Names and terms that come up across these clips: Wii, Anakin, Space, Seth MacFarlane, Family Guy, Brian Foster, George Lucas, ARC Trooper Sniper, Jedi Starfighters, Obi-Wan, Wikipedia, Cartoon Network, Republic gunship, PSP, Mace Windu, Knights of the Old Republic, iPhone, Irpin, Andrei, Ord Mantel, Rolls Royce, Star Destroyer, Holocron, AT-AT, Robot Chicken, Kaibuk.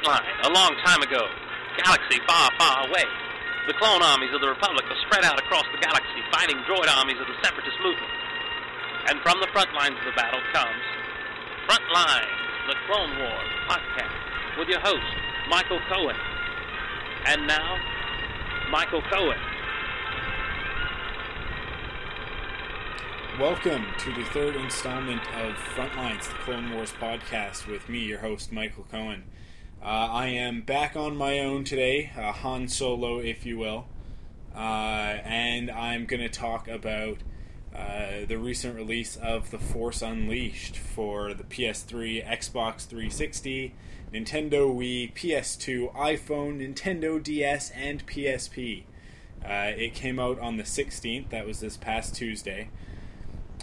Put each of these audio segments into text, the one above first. state line a long time ago. Galaxy far, far away. The clone armies of the Republic were spread out across the galaxy, fighting droid armies of the separatist movement. And from the front lines of the battle comes Front Lines, the Clone Wars podcast, with your host, Michael Cohen. And now, Michael Cohen. Welcome to the third installment of Front Lines, the Clone Wars podcast, with me, your host, Michael Cohen. I am back on my own today, Han Solo, if you will, and I'm going to talk about the recent release of The Force Unleashed for the PS3, Xbox 360, Nintendo Wii, PS2, iPhone, Nintendo DS, and PSP. It came out on the 16th, that was this past Tuesday,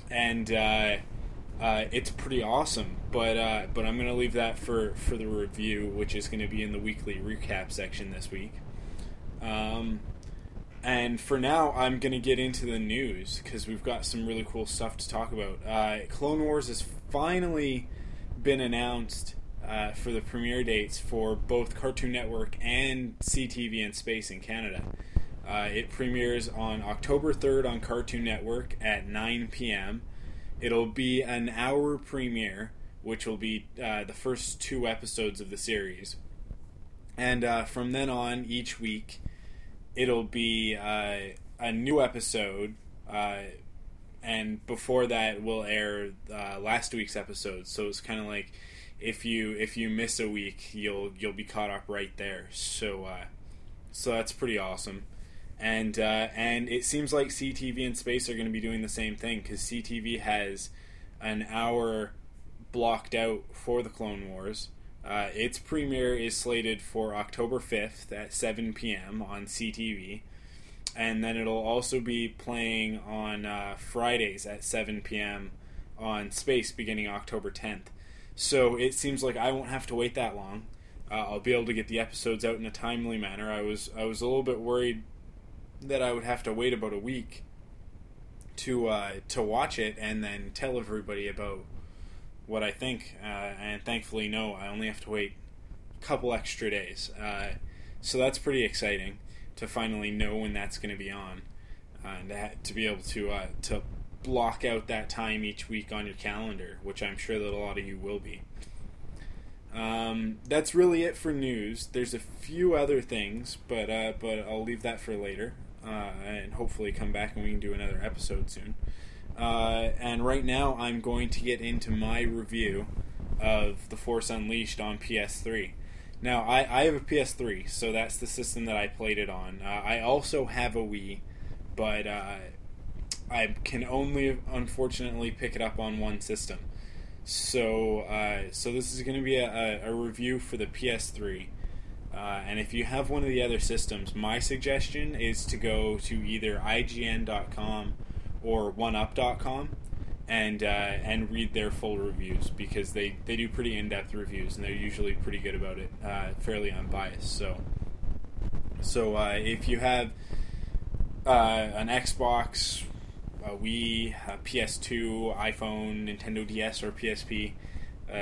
and it's pretty awesome, but I'm going to leave that for the review, which is going to be in the weekly recap section this week. And for now, I'm going to get into the news, because we've got some really cool stuff to talk about. Clone Wars has finally been announced for the premiere dates for both Cartoon Network and CTV and Space in Canada. It premieres on October 3rd on Cartoon Network at 9 p.m., It'll be an hour premiere, which will be the first two episodes of the series. And from then on, each week, it'll be a new episode. And before that, we'll air last week's episode. So it's kind of like if you miss a week, you'll be caught up right there. So that's pretty awesome. And it seems like CTV and Space are going to be doing the same thing, because CTV has an hour blocked out for the Clone Wars. Its premiere is slated for October 5th at 7 p.m. on CTV, and then it'll also be playing on Fridays at 7 p.m. on Space beginning October 10th. So it seems like I won't have to wait that long. I'll be able to get the episodes out in a timely manner. I was a little bit worried that I would have to wait about a week to watch it and then tell everybody about what I think. And thankfully, no, I only have to wait a couple extra days. So that's pretty exciting to finally know when that's going to be on, and to be able to block out that time each week on your calendar, which I'm sure that a lot of you will be. That's really it for news. There's a few other things, but I'll leave that for later. And hopefully come back and we can do another episode soon. And right now I'm going to get into my review of The Force Unleashed on PS3. Now, I have a PS3, so that's the system that I played it on. I also have a Wii, but I can only, unfortunately, pick it up on one system. So this is going to be a review for the PS3. And if you have one of the other systems, my suggestion is to go to either IGN.com or OneUp.com and read their full reviews, because they do pretty in-depth reviews, and they're usually pretty good about it, fairly unbiased. So if you have an Xbox, a Wii, a PS2, iPhone, Nintendo DS, or PSP,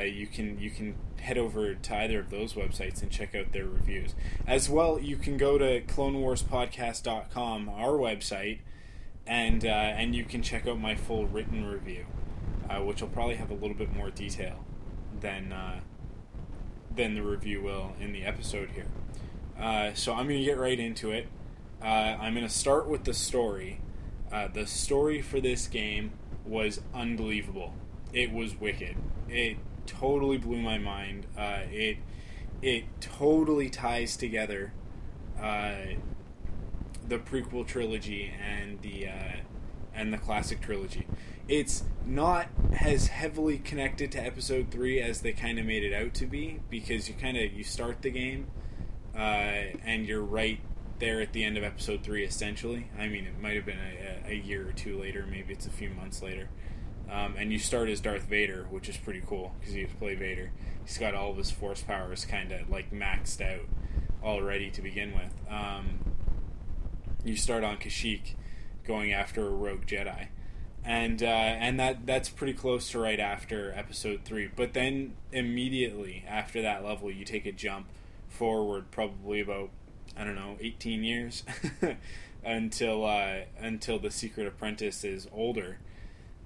you can head over to either of those websites and check out their reviews. As well, you can go to CloneWarsPodcast.com, our website, and you can check out my full written review, which will probably have a little bit more detail than the review will in the episode here. So I'm going to get right into it. I'm going to start with the story. The story for this game was unbelievable. It was wicked. It totally blew my mind. It totally ties together the prequel trilogy and the classic trilogy. It's not as heavily connected to Episode 3 as they kind of made it out to be, because you start the game and you're right there at the end of Episode 3, essentially. I mean, it might have been a year or two later, maybe it's a few months later. And you start as Darth Vader, which is pretty cool, because you get to play Vader. He's got all of his force powers kind of, like, maxed out already to begin with. You start on Kashyyyk, going after a rogue Jedi. And that's pretty close to right after Episode 3. But then, immediately after that level, you take a jump forward probably about, I don't know, 18 years until the Secret Apprentice is older,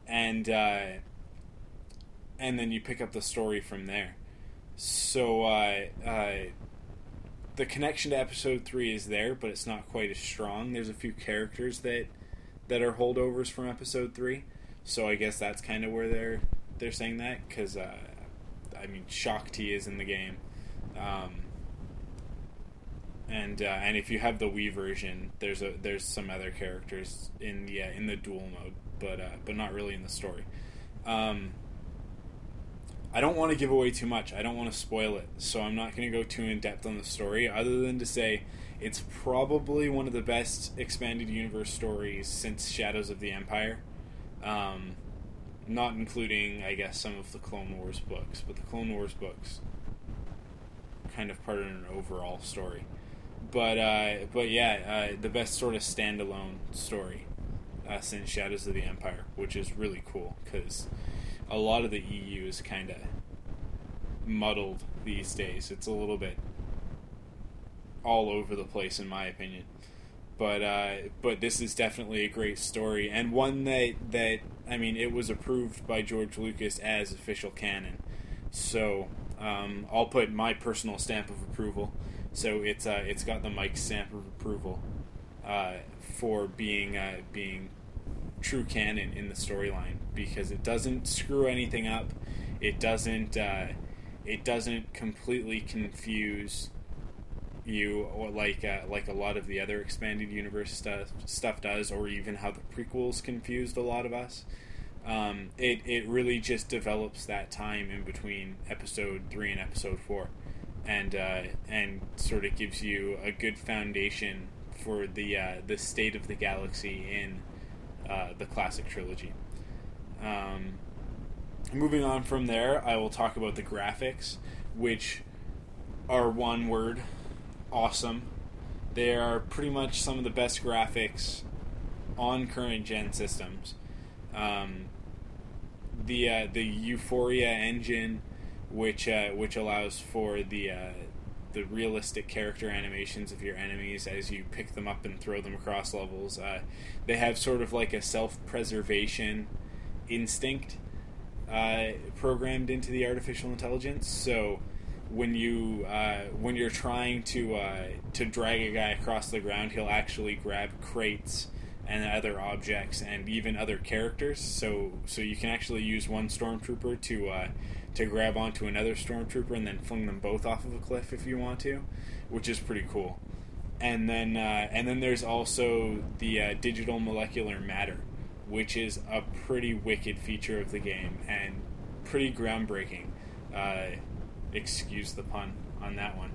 and then you pick up the story from there. So the connection to Episode 3 is there, but it's not quite as strong. There's a few characters that are holdovers from Episode 3, so I guess that's kind of where they're saying that, because I mean, Shakti is in the game, and if you have the Wii version, there's some other characters in the dual mode, but not really in the story. I don't want to give away too much. I don't want to spoil it, so I'm not going to go too in-depth on the story, other than to say it's probably one of the best expanded universe stories since Shadows of the Empire, not including, I guess, some of the Clone Wars books, but the Clone Wars books kind of part of an overall story. But yeah, the best sort of standalone story since Shadows of the Empire, which is really cool, because a lot of the EU is kind of muddled these days. It's a little bit all over the place, in my opinion. But this is definitely a great story, and one that I mean, it was approved by George Lucas as official canon. So I'll put my personal stamp of approval. So it's got the Mike stamp of approval for being true canon in the storyline, because it doesn't screw anything up. It doesn't completely confuse you, or like a lot of the other expanded universe stuff does, or even how the prequels confused a lot of us. It really just develops that time in between Episode 3 and Episode 4, and sort of gives you a good foundation for the state of the galaxy in the classic trilogy. Moving on from there, I will talk about the graphics, which are one word: awesome. They are pretty much some of the best graphics on current gen systems. The Euphoria engine, which allows for the realistic character animations of your enemies as you pick them up and throw them across levels. They have sort of like a self-preservation instinct programmed into the artificial intelligence. So when you're trying to drag a guy across the ground, he'll actually grab crates and other objects and even other characters. So you can actually use one stormtrooper to grab onto another stormtrooper and then fling them both off of a cliff if you want to, which is pretty cool. And then there's also the digital molecular matter, which is a pretty wicked feature of the game and pretty groundbreaking. Excuse the pun on that one,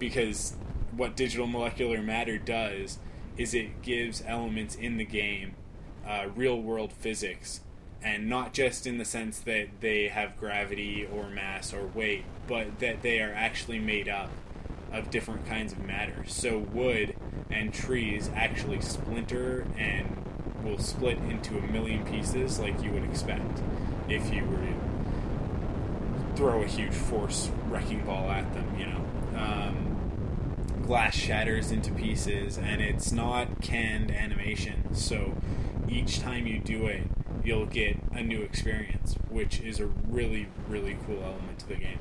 because what digital molecular matter does is it gives elements in the game real-world physics, and not just in the sense that they have gravity or mass or weight, but that they are actually made up of different kinds of matter. So wood and trees actually splinter and will split into a million pieces, like you would expect if you were to throw a huge force wrecking ball at them, you know. Glass shatters into pieces, and it's not canned animation, so each time you do it, you'll get a new experience, which is a really, really cool element to the game,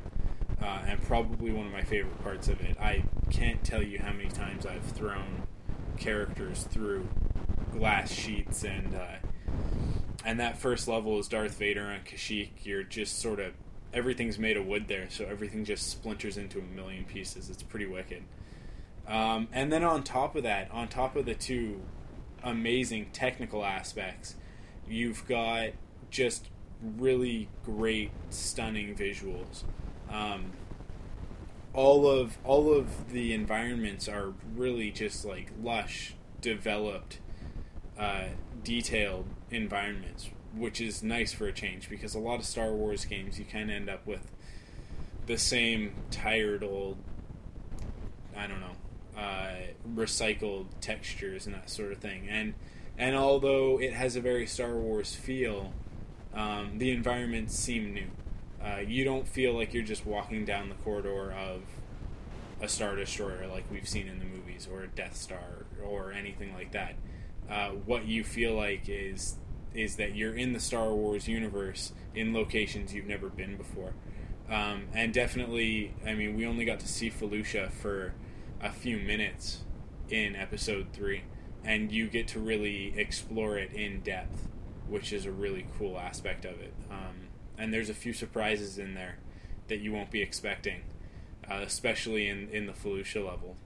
and probably one of my favorite parts of it. I can't tell you how many times I've thrown characters through glass sheets, and that first level is Darth Vader on Kashyyyk. You're just sort of, everything's made of wood there, so everything just splinters into a million pieces. It's pretty wicked. And then on top of that, on top of the two amazing technical aspects, you've got just really great, stunning visuals. All of the environments are really just like lush, developed, detailed environments, which is nice for a change, because a lot of Star Wars games, you kind of end up with the same tired old, I don't know, recycled textures and that sort of thing, and although it has a very Star Wars feel, the environments seem new. You don't feel like you're just walking down the corridor of a Star Destroyer like we've seen in the movies, or a Death Star, or anything like that. What you feel like is that you're in the Star Wars universe in locations you've never been before. And definitely, I mean, we only got to see Felucia for a few minutes in Episode 3, and you get to really explore it in depth, which is a really cool aspect of it. And there's a few surprises in there that you won't be expecting, especially in the Felucia level.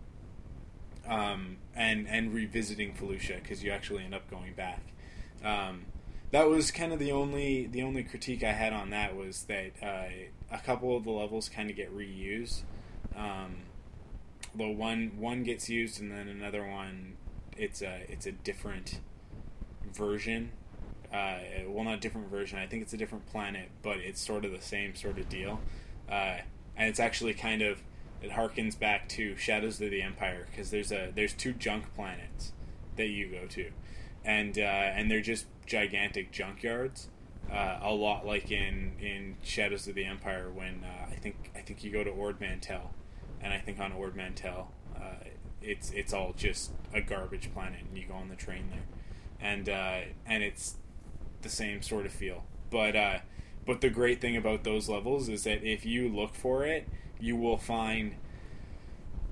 And revisiting Felucia, because you actually end up going back. That was kind of the only critique I had on that, was that a couple of the levels kind of get reused. Well, one gets used, and then another one, it's a different version. Well, not a different version. I think it's a different planet, but it's sort of the same sort of deal. And it's actually kind of, it harkens back to Shadows of the Empire, because there's two junk planets that you go to, and they're just gigantic junkyards, a lot like in Shadows of the Empire when I think you go to Ord Mantel, and I think on Ord Mantel it's all just a garbage planet, and you go on the train there, and it's the same sort of feel. But the great thing about those levels is that if you look for it, you will find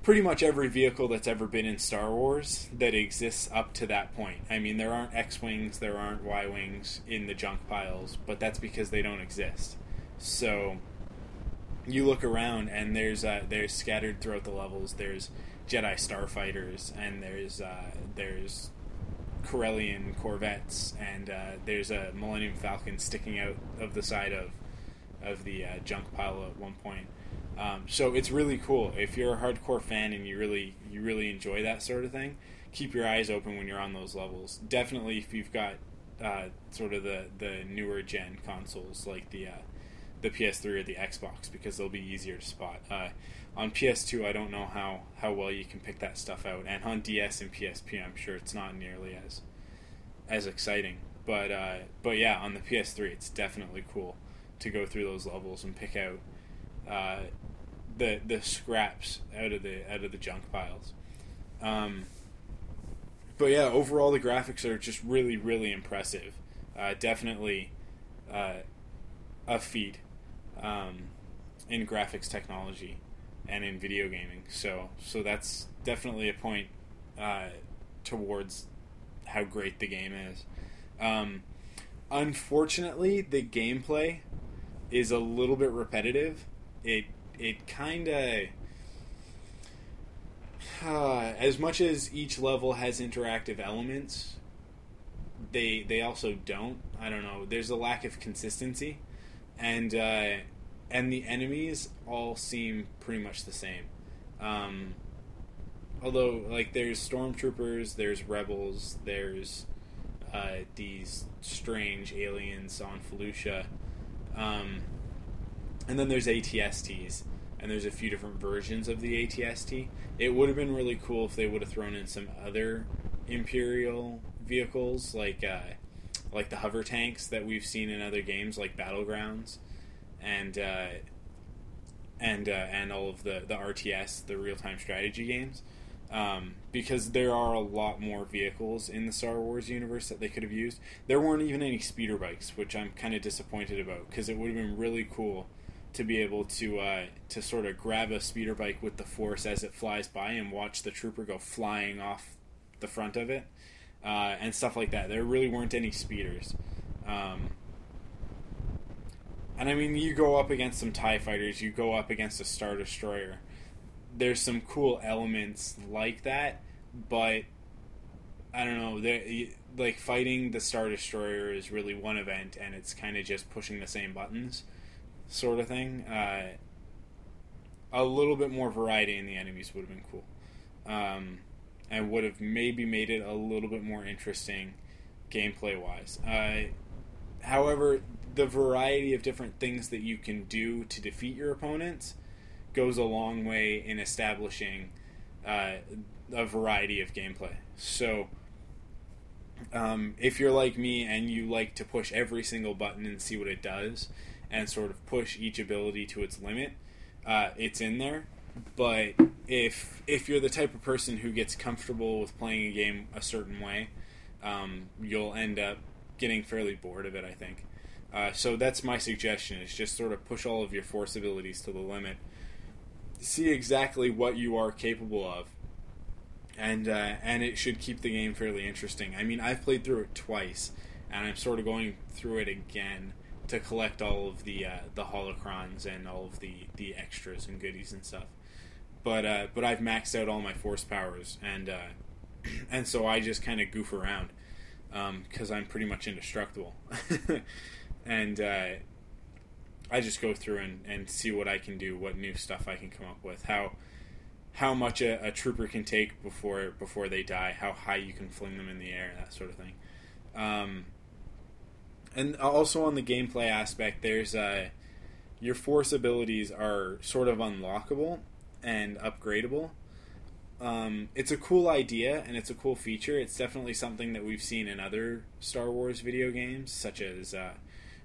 pretty much every vehicle that's ever been in Star Wars that exists up to that point. I mean, there aren't X-Wings, there aren't Y-Wings in the junk piles, but that's because they don't exist. So you look around, and there's scattered throughout the levels, there's Jedi Starfighters, and there's Corellian Corvettes, and there's a Millennium Falcon sticking out of the side of the junk pile at one point. So it's really cool. If you're a hardcore fan and you really enjoy that sort of thing, keep your eyes open when you're on those levels. Definitely if you've got sort of the newer gen consoles like the PS3 or the Xbox, because they'll be easier to spot. On PS2, I don't know how well you can pick that stuff out, and on DS and PSP, I'm sure it's not nearly as exciting. But yeah, on the PS3, it's definitely cool to go through those levels and pick out the scraps out of the junk piles. But yeah, overall the graphics are just really, really impressive. Definitely a feat in graphics technology and in video gaming. So that's definitely a point towards how great the game is. Unfortunately, the gameplay is a little bit repetitive. It kind of... as much as each level has interactive elements, they also don't. I don't know. There's a lack of consistency. And the enemies all seem pretty much the same. Although, like, there's stormtroopers, there's rebels, there's these strange aliens on Felucia. And then there's AT-STs, and there's a few different versions of the AT-ST. It would have been really cool if they would have thrown in some other Imperial vehicles, like the hover tanks that we've seen in other games, like Battlegrounds, and all of the RTS, the real-time strategy games, because there are a lot more vehicles in the Star Wars universe that they could have used. There weren't even any speeder bikes, which I'm kind of disappointed about, because it would have been really cool to be able to sort of grab a speeder bike with the Force as it flies by and watch the trooper go flying off the front of it, and stuff like that. There really weren't any speeders. And I mean, you go up against some TIE fighters, you go up against a Star Destroyer. There's some cool elements like that, but I don't know, like fighting the Star Destroyer is really one event, and it's kind of just pushing the same buttons sort of thing. A little bit more variety in the enemies would have been cool, and would have maybe made it a little bit more interesting gameplay wise. However, the variety of different things that you can do to defeat your opponents goes a long way in establishing a variety of gameplay. So if you're like me and you like to push every single button and see what it does, and sort of push each ability to its limit, it's in there, but if you're the type of person who gets comfortable with playing a game a certain way, you'll end up getting fairly bored of it, I think. So that's my suggestion, is just sort of push all of your force abilities to the limit. See exactly what you are capable of. And it should keep the game fairly interesting. I mean, I've played through it twice, and I'm sort of going through it again to collect all of the holocrons and all of the extras and goodies and stuff. But I've maxed out all my force powers, and so I just kind of goof around, because I'm pretty much indestructible. And I just go through and see what I can do, what new stuff I can come up with, how much a trooper can take before they die, how high you can fling them in the air, that sort of thing. And also on the gameplay aspect, there's your force abilities are sort of unlockable and upgradable. It's a cool idea, and it's a cool feature. It's definitely something that we've seen in other Star Wars video games, such as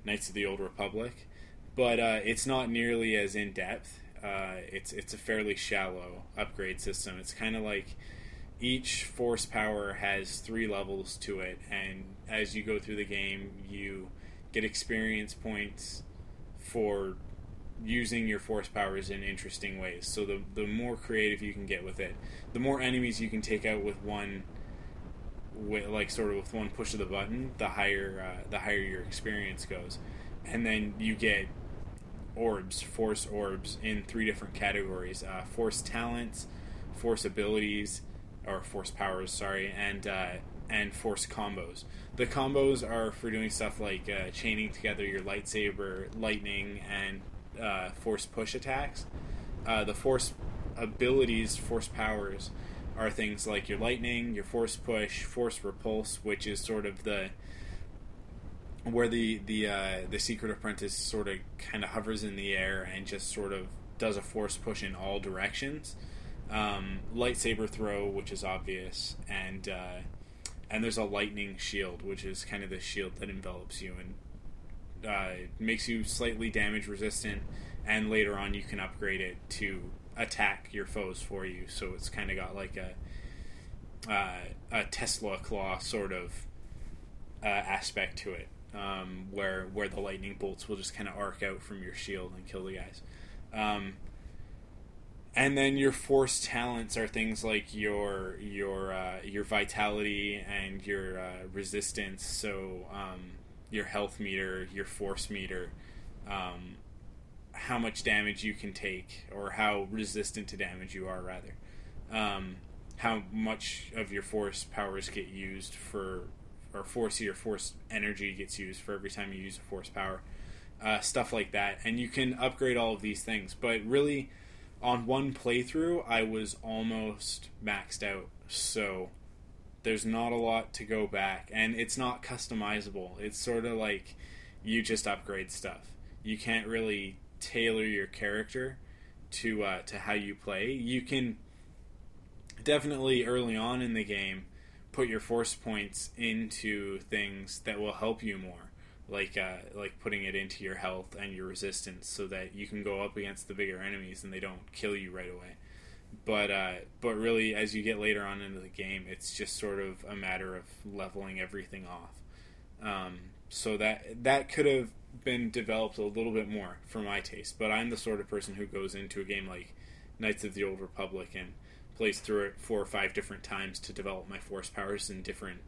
Knights of the Old Republic, but it's not nearly as in-depth. It's a fairly shallow upgrade system. It's kind of like each force power has 3 levels to it, and as you go through the game, you get experience points for using your force powers in interesting ways. So the more creative you can get with it, the more enemies you can take out with one push of the button, the higher your experience goes. And then you get orbs, force orbs, in 3 different categories: force talents, force abilities, or force powers, sorry, and force combos. The combos are for doing stuff like chaining together your lightsaber, lightning, and force push attacks. The force abilities, force powers, are things like your lightning, your force push, force repulse, which is sort of where the secret apprentice sort of kind of hovers in the air and just sort of does a force push in all directions. Lightsaber throw, which is obvious, and there's a lightning shield, which is kind of the shield that envelops you and makes you slightly damage resistant, and later on you can upgrade it to attack your foes for you, so it's kind of got like a Tesla claw sort of aspect to it, where the lightning bolts will just kind of arc out from your shield and kill the guys. And then your force talents are things like your vitality and your resistance, so your health meter, your force meter, how much damage you can take, or how resistant to damage you are, rather. How much of your force powers get used your force energy gets used for every time you use a force power. Stuff like that. And you can upgrade all of these things. But really, on one playthrough, I was almost maxed out. So there's not a lot to go back. And it's not customizable. It's sort of like you just upgrade stuff. You can't really tailor your character to how you play. You can definitely early on in the game put your force points into things that will help you more, like putting it into your health and your resistance, so that you can go up against the bigger enemies and they don't kill you right away. But really, as you get later on into the game, it's just sort of a matter of leveling everything off. So that could have been developed a little bit more for my taste, but I'm the sort of person who goes into a game like Knights of the Old Republic and plays through it 4 or 5 different times to develop my force powers in different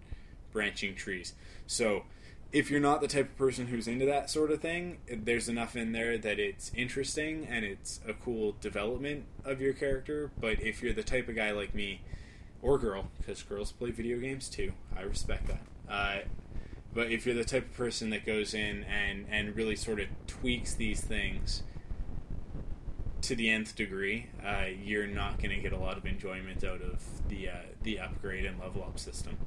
branching trees. So if you're not the type of person who's into that sort of thing, there's enough in there that it's interesting and it's a cool development of your character. But if you're the type of guy like me, or girl, because girls play video games too, I respect that, but if you're the type of person that goes in and really sort of tweaks these things to the nth degree, you're not going to get a lot of enjoyment out of the upgrade and level up system.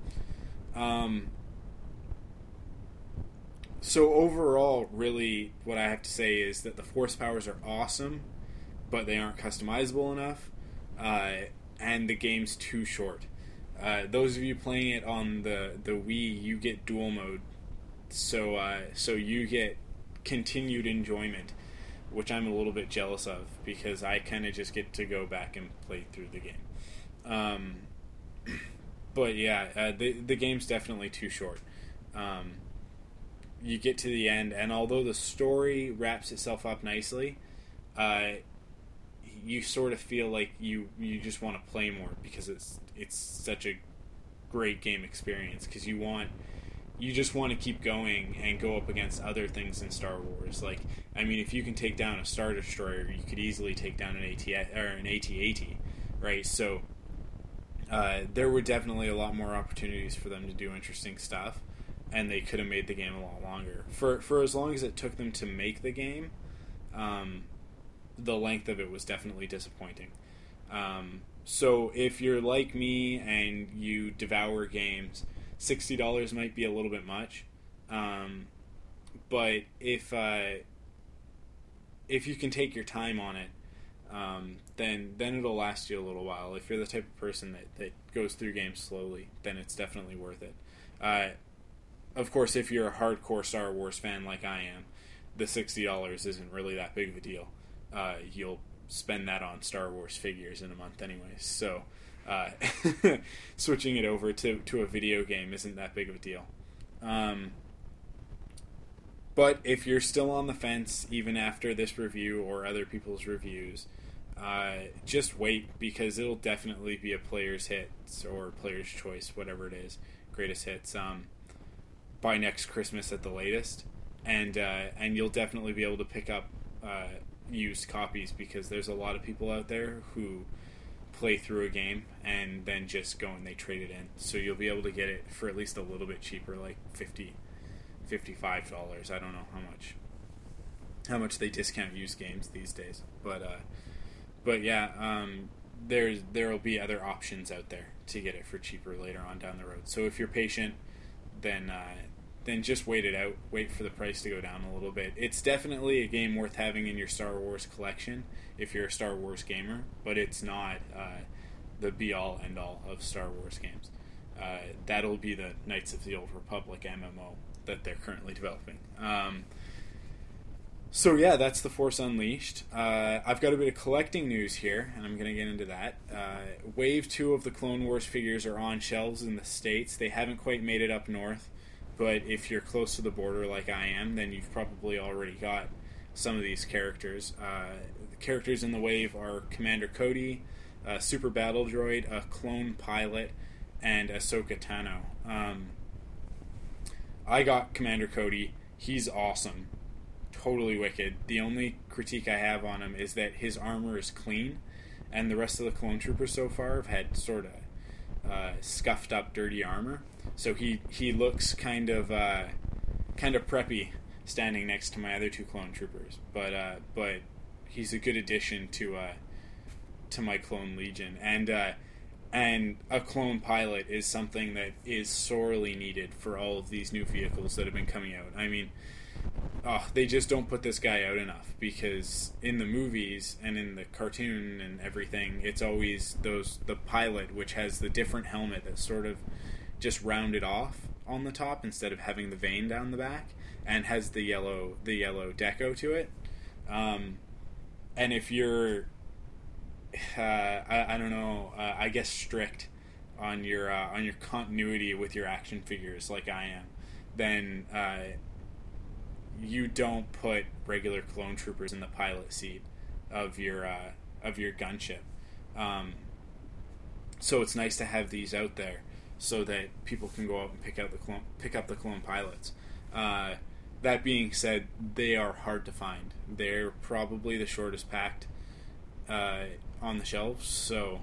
So overall, really, what I have to say is that the force powers are awesome, but they aren't customizable enough, and the game's too short. Those of you playing it on the Wii, you get dual mode, so you get continued enjoyment. which I'm a little bit jealous of because I kind of just get to go back and play through the game. But yeah, the game's definitely too short. You get to the end, and although the story wraps itself up nicely, you sort of feel like you just want to play more because it's such a great game experience, because you just want to keep going and go up against other things in Star Wars. Like, I mean, if you can take down a Star Destroyer, you could easily take down an AT-AT, right? So there were definitely a lot more opportunities for them to do interesting stuff, and they could have made the game a lot longer. For as long as it took them to make the game, the length of it was definitely disappointing. So if you're like me and you devour games, $60 might be a little bit much. But if you can take your time on it, then it'll last you a little while. If you're the type of person that goes through games slowly, then it's definitely worth it. Of course, if you're a hardcore Star Wars fan like I am, the $60 isn't really that big of a deal. You'll spend that on Star Wars figures in a month anyways, so switching it over to a video game isn't that big of a deal. But if you're still on the fence, even after this review or other people's reviews, just wait, because it'll definitely be a player's hits or player's choice, whatever it is, greatest hits, by next Christmas at the latest, and you'll definitely be able to pick up used copies, because there's a lot of people out there who play through a game and then just go and they trade it in. So you'll be able to get it for at least a little bit cheaper, like $50, $55. I don't know how much they discount used games these days, but yeah, there'll be other options out there to get it for cheaper later on down the road. So if you're patient, then just wait it out. Wait for the price to go down a little bit. It's definitely a game worth having in your Star Wars collection if you're a Star Wars gamer, but it's not the be-all, end-all of Star Wars games. That'll be the Knights of the Old Republic MMO that they're currently developing. So yeah, that's The Force Unleashed. I've got a bit of collecting news here, and I'm going to get into that. Wave 2 of the Clone Wars figures are on shelves in the States. They haven't quite made it up north, but if you're close to the border like I am, then you've probably already got some of these characters. The characters in the wave are Commander Cody, a Super Battle Droid, a clone pilot, and Ahsoka Tano. I got Commander Cody. He's awesome. Totally wicked. The only critique I have on him is that his armor is clean, and the rest of the clone troopers so far have had sort of scuffed up, dirty armor. So he looks kind of preppy standing next to my other two clone troopers, but he's a good addition to my clone legion, and a clone pilot is something that is sorely needed for all of these new vehicles that have been coming out. I mean, they just don't put this guy out enough, because in the movies and in the cartoon and everything, it's always the pilot, which has the different helmet that's sort of just rounded off on the top instead of having the vein down the back, and has the yellow deco to it. And if you're, I don't know, I guess strict on your continuity with your action figures like I am, then you don't put regular clone troopers in the pilot seat of your gunship. So it's nice to have these out there, so that people can go out and pick up the clone pilots. That being said, they are hard to find. They're probably the shortest packed on the shelves, so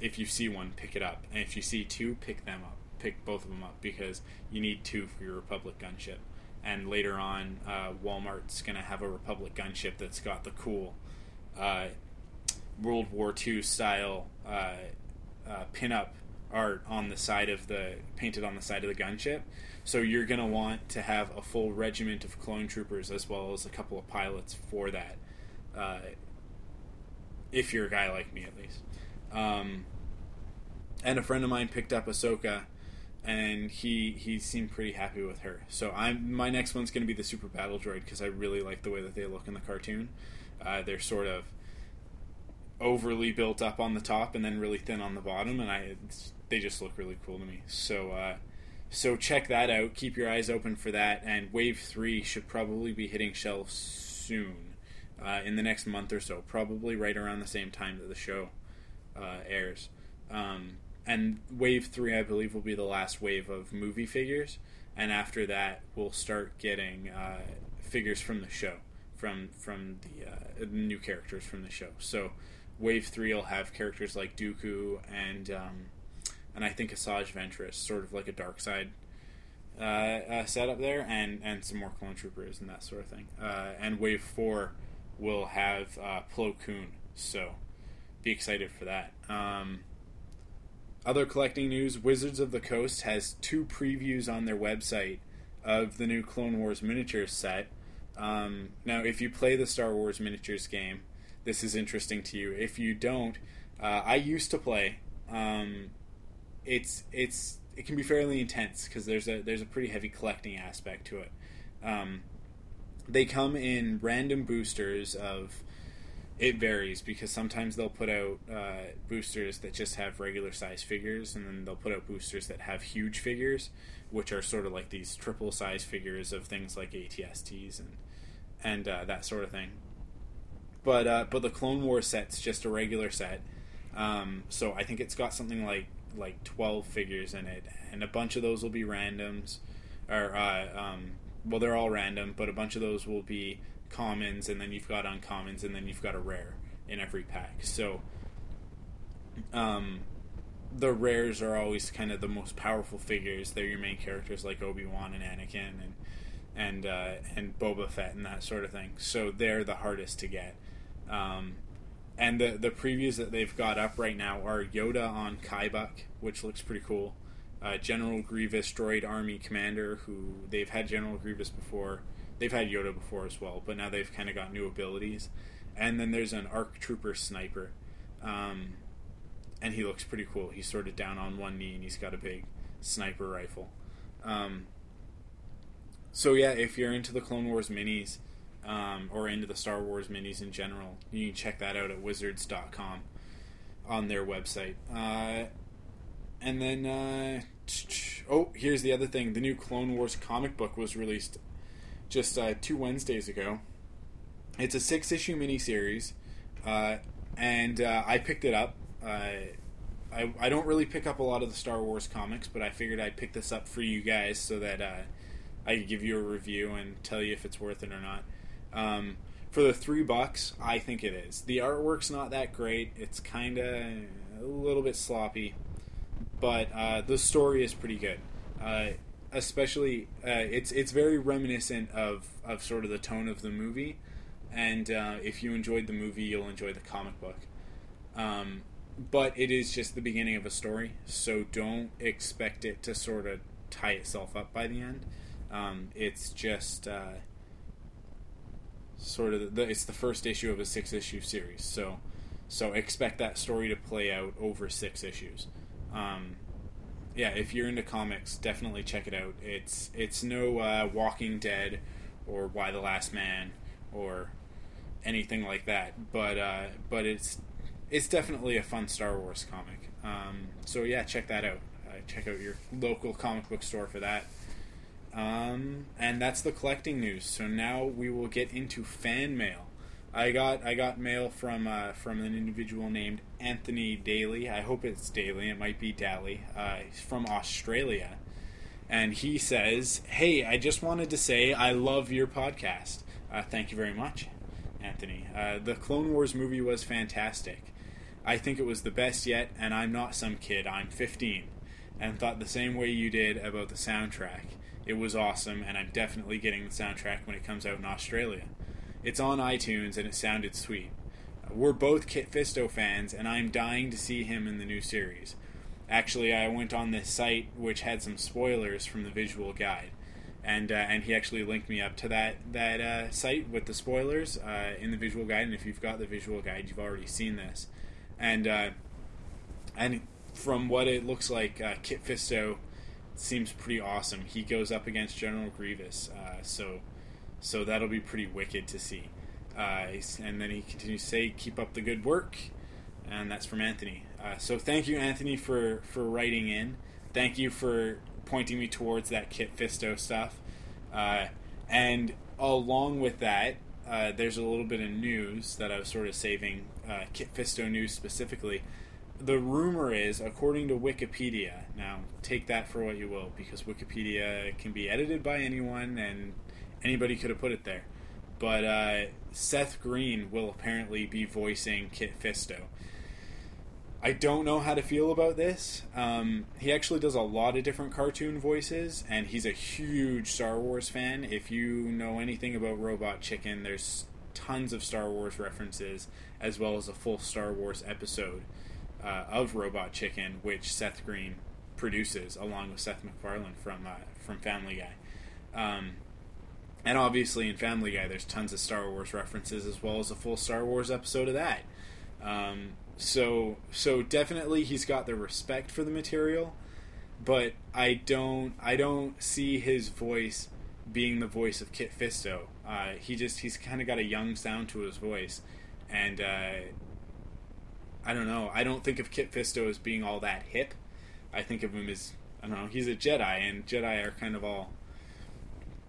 if you see one, pick it up. And if you see two, pick them up. Pick both of them up, because you need two for your Republic gunship. And later on, Walmart's going to have a Republic gunship that's got the cool World War II style pinup art on the side of the painted on the side of the gunship, so you're going to want to have a full regiment of clone troopers as well as a couple of pilots for that, if you're a guy like me at least. And a friend of mine picked up Ahsoka and he seemed pretty happy with her. So my next one's going to be the Super Battle Droid, because I really like the way that they look in the cartoon. They're sort of overly built up on the top and then really thin on the bottom, and they just look really cool to me. So check that out. Keep your eyes open for that, and Wave 3 should probably be hitting shelves soon, in the next month or so, probably right around the same time that the show airs. And Wave 3, I believe, will be the last wave of movie figures, and after that we'll start getting figures from the show, from the new characters from the show. So Wave 3 will have characters like Dooku and I think Asajj Ventress, sort of like a dark side setup there, and some more clone troopers and that sort of thing. And Wave 4 will have Plo Koon, so be excited for that. Other collecting news, Wizards of the Coast has 2 previews on their website of the new Clone Wars miniatures set. Now, if you play the Star Wars miniatures game, this is interesting to you. If you don't, I used to play. It can be fairly intense, because there's a pretty heavy collecting aspect to it. They come in random boosters of... It varies, because sometimes they'll put out boosters that just have regular size figures, and then they'll put out boosters that have huge figures, which are sort of like these triple size figures of things like AT-STs and that sort of thing. But the Clone Wars set's just a regular set, so I think it's got something like 12 figures in it, and a bunch of those will be randoms, or they're all random, but a bunch of those will be commons, and then you've got uncommons, and then you've got a rare in every pack. So the rares are always kind of the most powerful figures. They're your main characters like Obi-Wan and Anakin and Boba Fett and that sort of thing. So they're the hardest to get. And the previews that they've got up right now are Yoda on Kaibuk, which looks pretty cool. General Grievous, droid army commander, who they've had General Grievous before. They've had Yoda before as well, but now they've kind of got new abilities. And then there's an ARC Trooper Sniper, and he looks pretty cool. He's sort of down on one knee, and he's got a big sniper rifle. So yeah, if you're into the Clone Wars minis, or into the Star Wars minis in general, you can check that out at wizards.com on their website. And then, here's the other thing. The new Clone Wars comic book was released just 2 Wednesdays ago. It's a 6-issue miniseries, and I picked it up. I don't really pick up a lot of the Star Wars comics, but I figured I'd pick this up for you guys so that I could give you a review and tell you if it's worth it or not. For the $3, I think it is. The artwork's not that great. It's kind of a little bit sloppy, but the story is pretty good. Especially, it's very reminiscent of sort of the tone of the movie, and if you enjoyed the movie, you'll enjoy the comic book. But it is just the beginning of a story, so don't expect it to sort of tie itself up by the end. It's just sort of it's the first issue of a 6-issue series, so expect that story to play out over 6 issues. Yeah, if you're into comics, definitely check it out. It's no Walking Dead or Why the Last Man or anything like that, but it's definitely a fun Star Wars comic. So yeah, check that out. Check out your local comic book store for that. And that's the collecting news. So now we will get into fan mail. I got mail from an individual named Anthony Daly. I hope it's Daly. It might be Daly. He's from Australia. And he says, "Hey, I just wanted to say I love your podcast." Thank you very much, Anthony. The Clone Wars movie was fantastic. I think it was the best yet, and I'm not some kid. I'm 15. And thought the same way you did about the soundtrack. It was awesome, and I'm definitely getting the soundtrack when it comes out in Australia. It's on iTunes, and it sounded sweet. We're both Kit Fisto fans, and I'm dying to see him in the new series. Actually, I went on this site, which had some spoilers from the visual guide, and he actually linked me up to that site with the spoilers in the visual guide, and if you've got the visual guide, you've already seen this. And from what it looks like, Kit Fisto seems pretty awesome. He goes up against General Grievous, so that'll be pretty wicked to see. And then he continues to say, keep up the good work, and that's from Anthony. So thank you, Anthony, for writing in. Thank you for pointing me towards that Kit Fisto stuff. And along with that, there's a little bit of news that I was sort of saving, Kit Fisto news specifically. The rumor is, according to Wikipedia, now take that for what you will, because Wikipedia can be edited by anyone, and anybody could have put it there. But Seth Green will apparently be voicing Kit Fisto. I don't know how to feel about this. He actually does a lot of different cartoon voices, and he's a huge Star Wars fan. If you know anything about Robot Chicken, there's tons of Star Wars references, as well as a full Star Wars episode of Robot Chicken, which Seth Green produces, along with Seth MacFarlane from Family Guy. And obviously in Family Guy, there's tons of Star Wars references, as well as a full Star Wars episode of that. So definitely he's got the respect for the material, but I don't see his voice being the voice of Kit Fisto. He's kind of got a young sound to his voice, and I don't know. I don't think of Kit Fisto as being all that hip. I think of him as, I don't know, he's a Jedi, and Jedi are kind of all,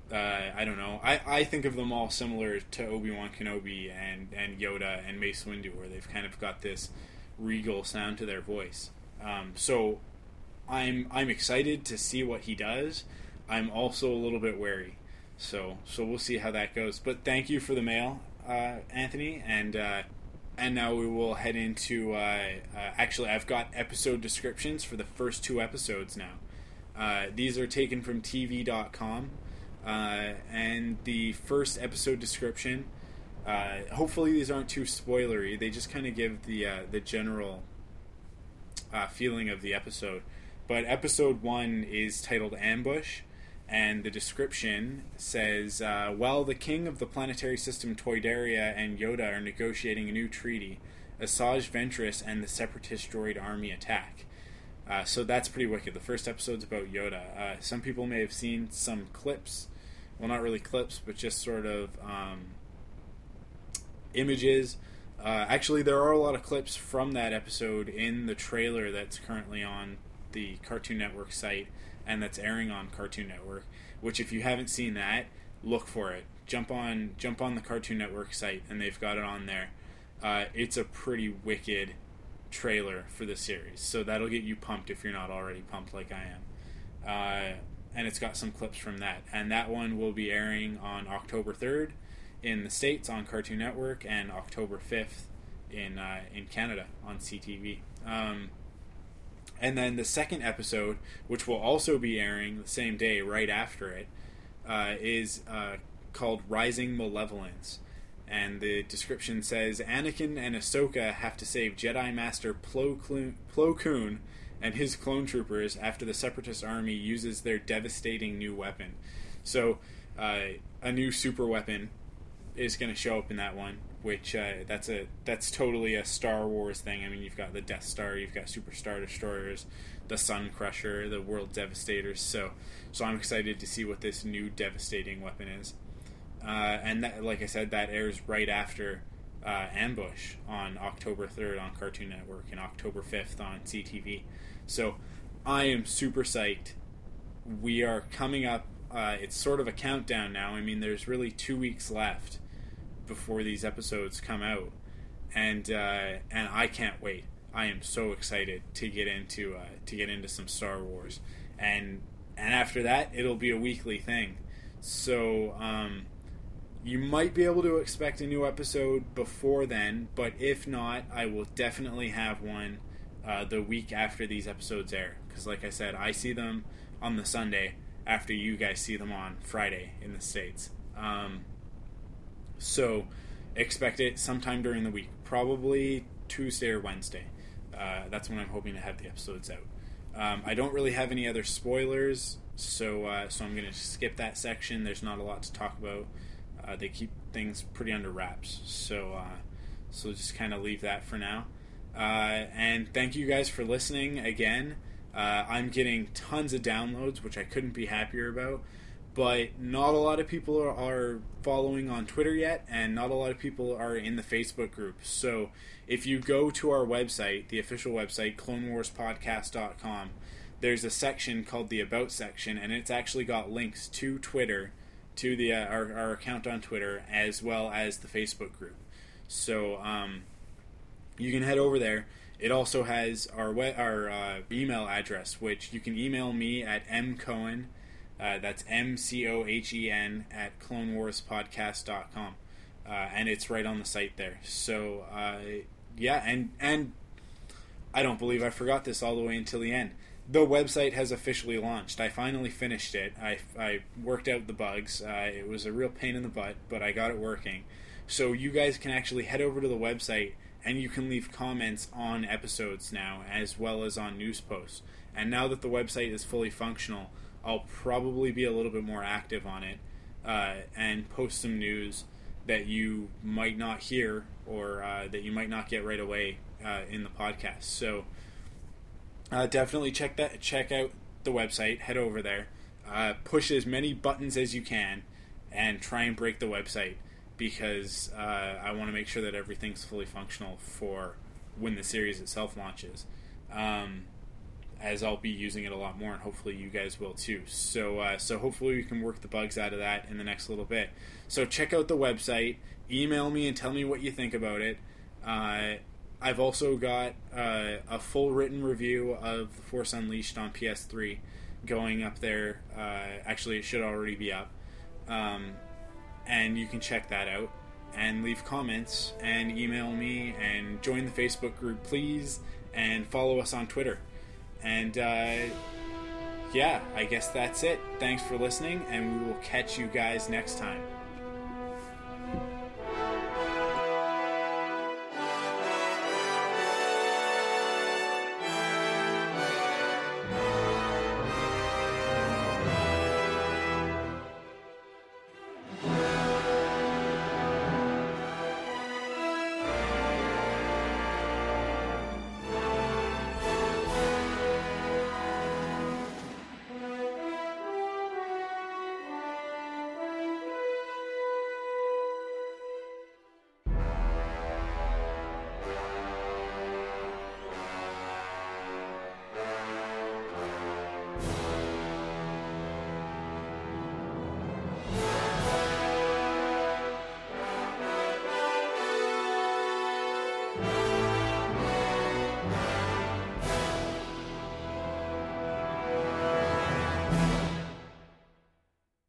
I don't know. I think of them all similar to Obi-Wan Kenobi and Yoda and Mace Windu, where they've kind of got this regal sound to their voice. So I'm excited to see what he does. I'm also a little bit wary. So we'll see how that goes. But thank you for the mail, Anthony. And now we will head into... actually, I've got episode descriptions for the first two episodes now. These are taken from TV.com. And the first episode description, hopefully these aren't too spoilery, they just kind of give the general feeling of the episode. But episode 1 is titled Ambush, and the description says, while the king of the planetary system Toydaria and Yoda are negotiating a new treaty, Asajj Ventress and the separatist droid army attack. So that's pretty wicked. The first episode's about Yoda. Some people may have seen some clips. Well, not really clips, but just sort of images. Actually, there are a lot of clips from that episode in the trailer that's currently on the Cartoon Network site and that's airing on Cartoon Network, which if you haven't seen that, look for it. Jump on the Cartoon Network site, and they've got it on there. It's a pretty wicked trailer for the series, so that'll get you pumped if you're not already pumped like I am. And it's got some clips from that, and that one will be airing on October 3rd in the States on Cartoon Network, and October 5th in Canada on CTV. And then the second episode, which will also be airing the same day right after it, is called Rising Malevolence. And the description says, Anakin and Ahsoka have to save Jedi Master Plo Koon and his clone troopers after the Separatist army uses their devastating new weapon. So, a new super weapon is going to show up in that one, which that's totally a Star Wars thing. I mean, you've got the Death Star, you've got Super Star Destroyers, the Sun Crusher, the World Devastators. So I'm excited to see what this new devastating weapon is. And that, like I said, that airs right after Ambush on October 3rd on Cartoon Network and October 5th on CTV. So I am super psyched. We are coming up. It's sort of a countdown now. I mean, there's really 2 weeks left before these episodes come out. And I can't wait. I am so excited to get into some Star Wars. And after that, it'll be a weekly thing. So, you might be able to expect a new episode before then, but if not, I will definitely have one the week after these episodes air. Because like I said, I see them on the Sunday after you guys see them on Friday in the States. So, expect it sometime during the week. Probably Tuesday or Wednesday. That's when I'm hoping to have the episodes out. I don't really have any other spoilers, so I'm going to skip that section. There's not a lot to talk about. They keep things pretty under wraps, so just kind of leave that for now. And thank you guys for listening again. I'm getting tons of downloads, which I couldn't be happier about. But not a lot of people are following on Twitter yet, and not a lot of people are in the Facebook group. So if you go to our website, the official website, CloneWarsPodcast.com, there's a section called the About section, and it's actually got links to Twitter, to the our account on Twitter, as well as the Facebook group. So you can head over there. It also has our email address, which you can email me at mcohen. That's M-C-O-H-E-N at CloneWarsPodcast.com. And it's right on the site there. So, yeah, and I don't believe I forgot this all the way until the end. The website has officially launched. I finally finished it. I worked out the bugs. It was a real pain in the butt, but I got it working. So you guys can actually head over to the website, and you can leave comments on episodes now, as well as on news posts. And now that the website is fully functional, I'll probably be a little bit more active on it and post some news that you might not hear or that you might not get right away in the podcast. So definitely check out the website, head over there, push as many buttons as you can, and try and break the website because I want to make sure that everything's fully functional for when the series itself launches. As I'll be using it a lot more, and hopefully you guys will too. So so hopefully we can work the bugs out of that in the next little bit. So check out the website, email me and tell me what you think about it. I've also got a full written review of The Force Unleashed on PS3 going up there. Actually, it should already be up. And you can check that out and leave comments and email me and join the Facebook group, please, and follow us on Twitter. And, yeah, I guess that's it. Thanks for listening, and we will catch you guys next time.